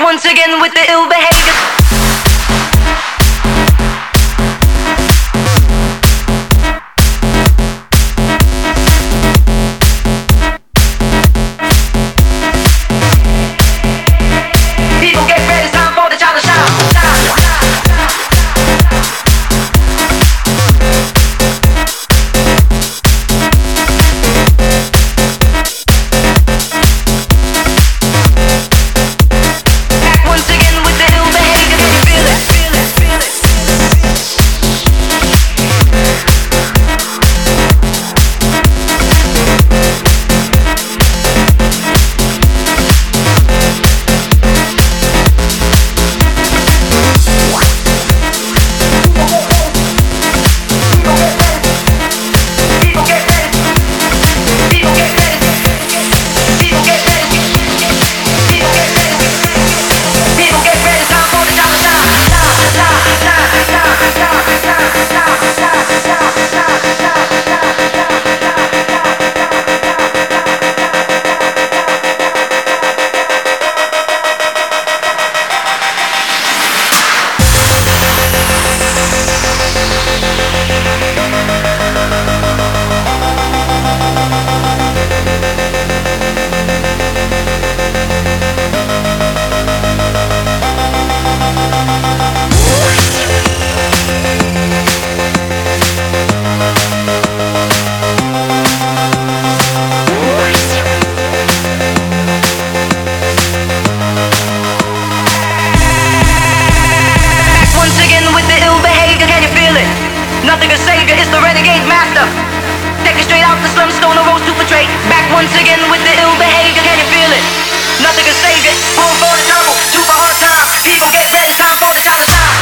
Once again with the ill behavior. Nothing a savior, it's the renegade master. Take it straight out the slums, stone a rose to portray. Back once again with the ill behavior, can you feel it? Nothing a savior, room for the trouble, two for hard time. People get ready, time for the challenge time.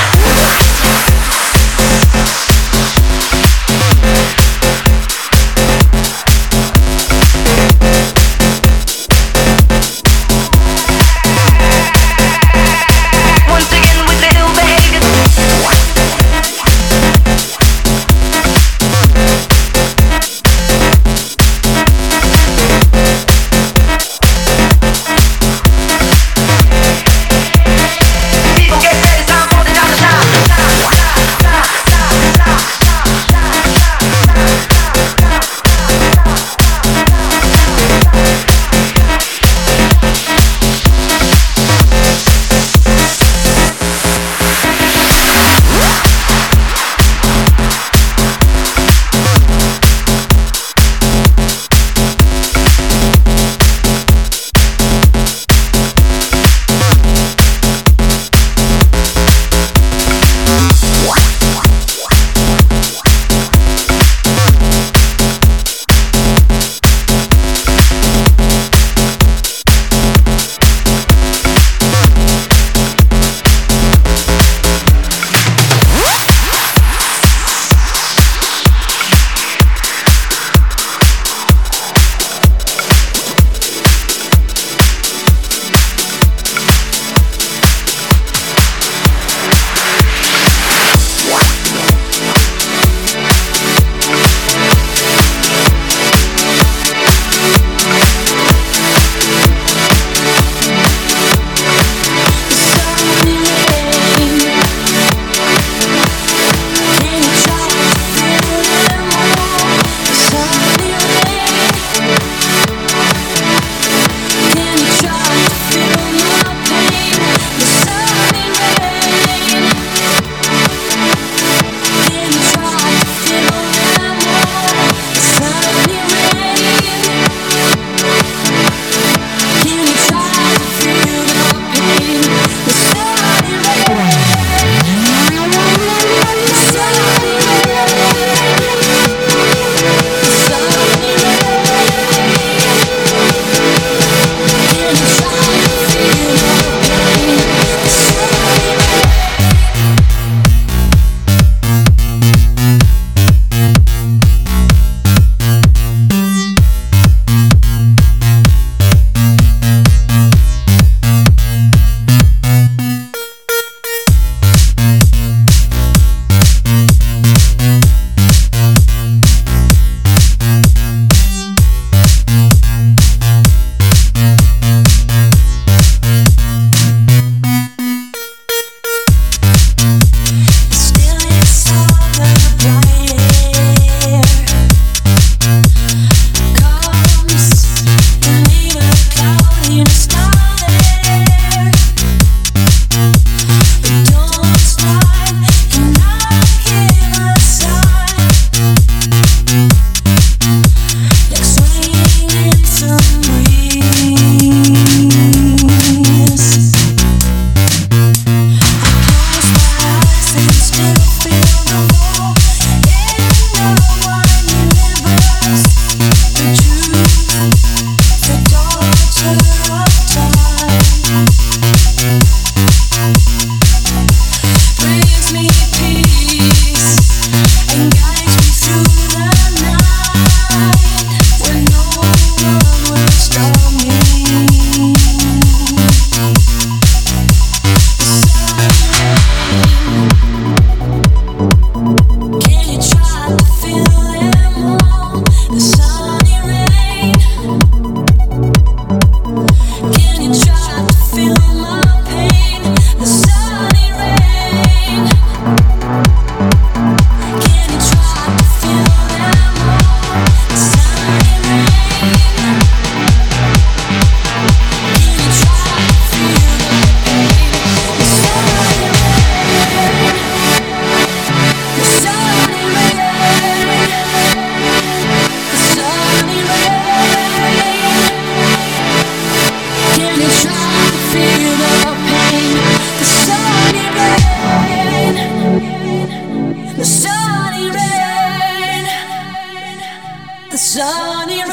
Johnny Rain.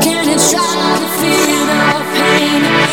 Can it shock the feeling of pain?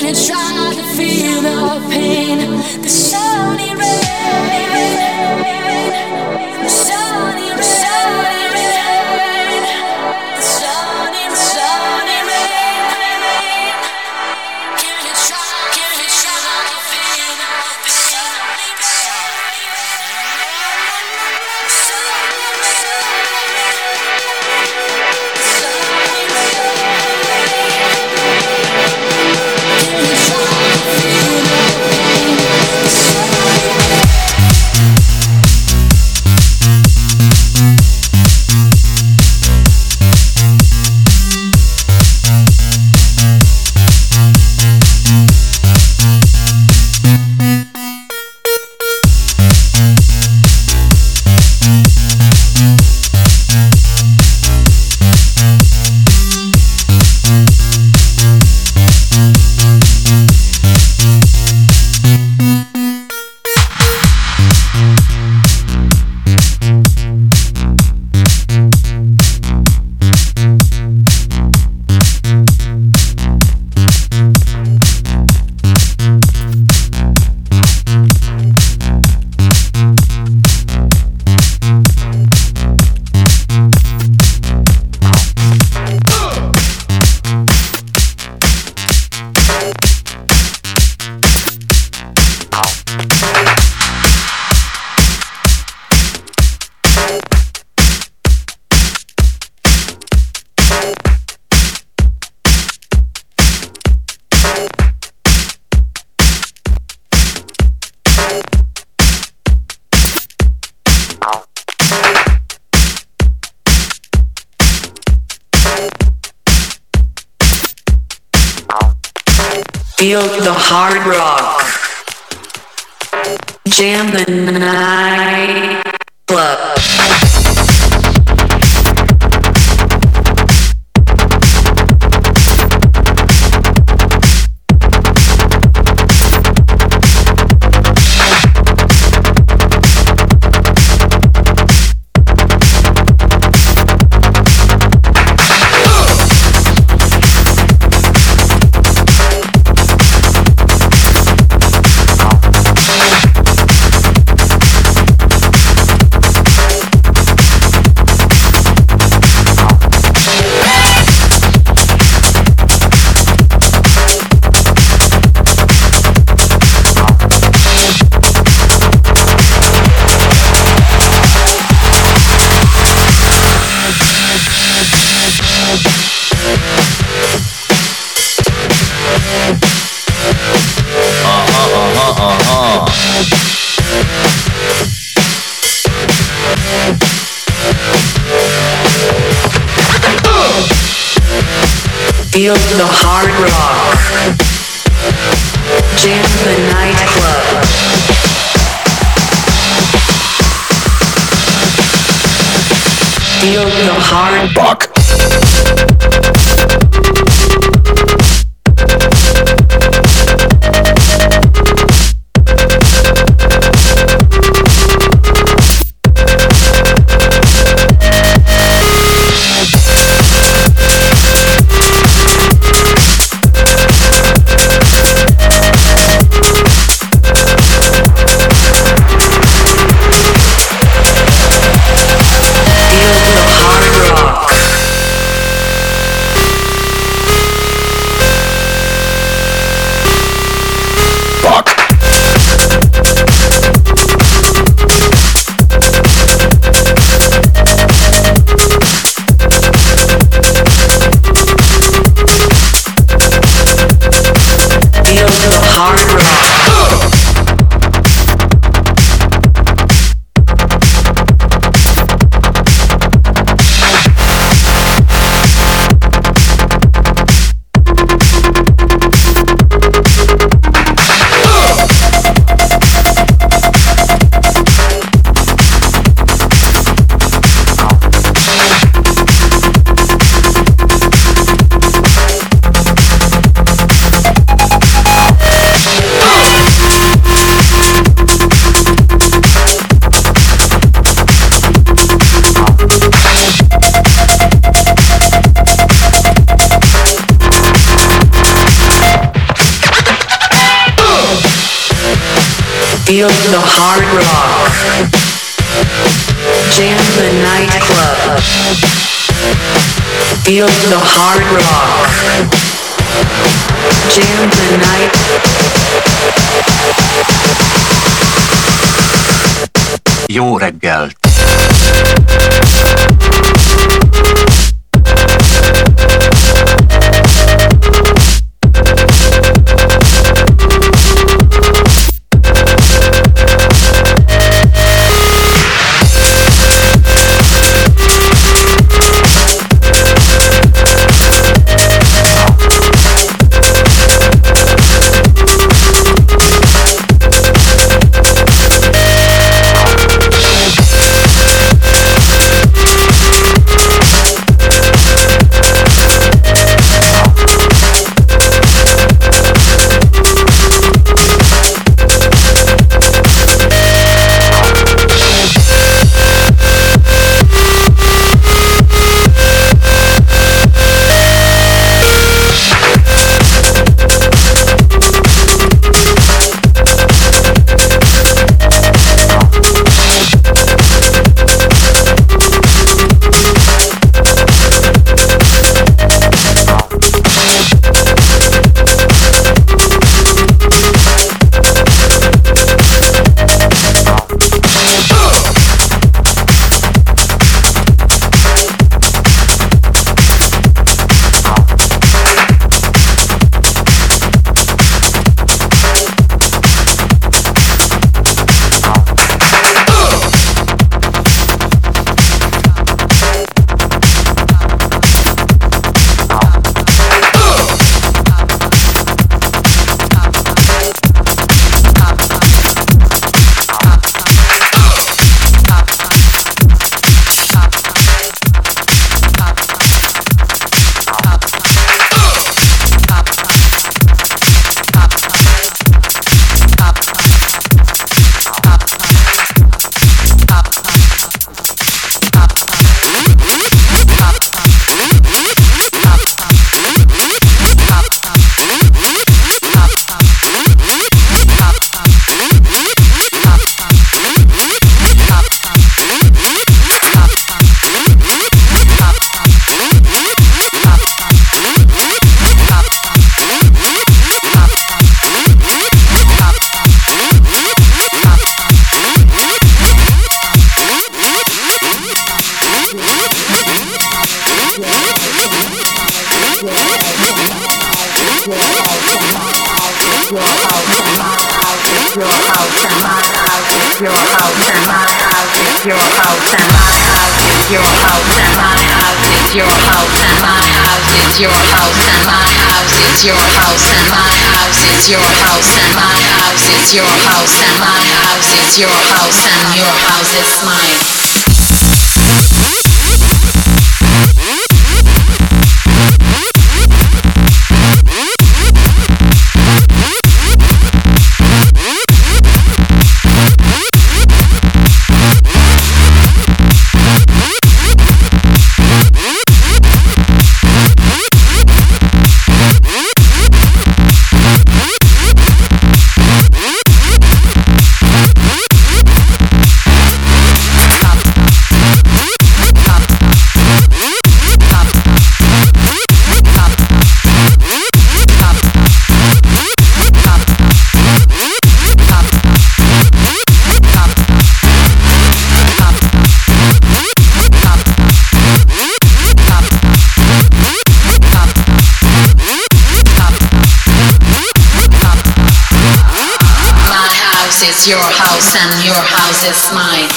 The Johnny Feel the hard rock. Jam the night club. Feel the hard rock. Jam the nightclub. Feel the hard rock. Feel the hard rock. Jam the nightclub. Feel the hard rock. Jam the night. Jó reggelt! your house and my house is your house and my house is your house and my house is your house and my house is your house and my house is your house and my house is your house and my house is your house and my house is your house and my house is your house and your house is mine. It's your house and your house is mine.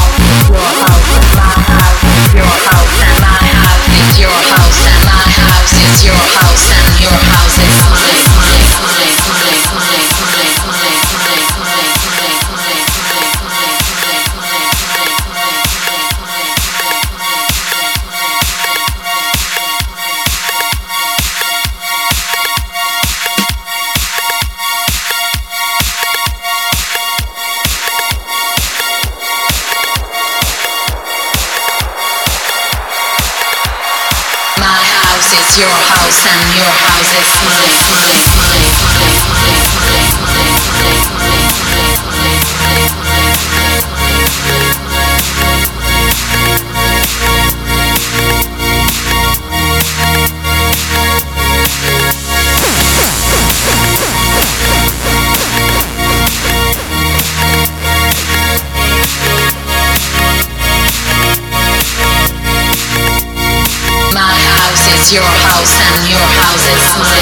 It's your house and your house is mine. It's your house and your house is mine. Your house is mine.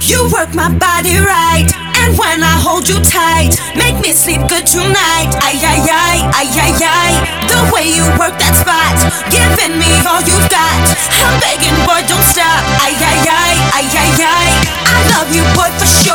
You work my body right, and when I hold you tight, make me sleep good tonight. Ay ay ay, ay ay ay. The way you work that spot, giving me all you've got. I'm begging, boy, don't stop. Ay ay ay, ay ay ay. I love you, boy, for sure.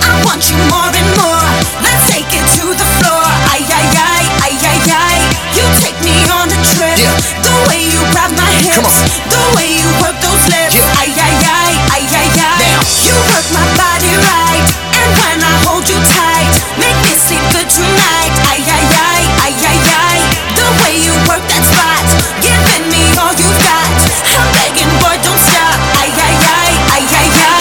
I want you more and more. Let's take it to the floor. Ay ay ay, ay ay ay. You take me on a trip. Yeah. The way you grab my hips, the way you work those lips. Yeah. Ay ay ay, ay ay ay. You work my body right, and when I hold you tight, make me sleep good tonight. Ay ay ay, ay ay ay. The way you work that spot, giving me all you got. I'm begging, boy, don't stop. Ay ay ay, ay ay ay.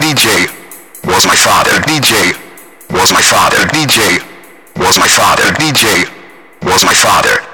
DJ was my father.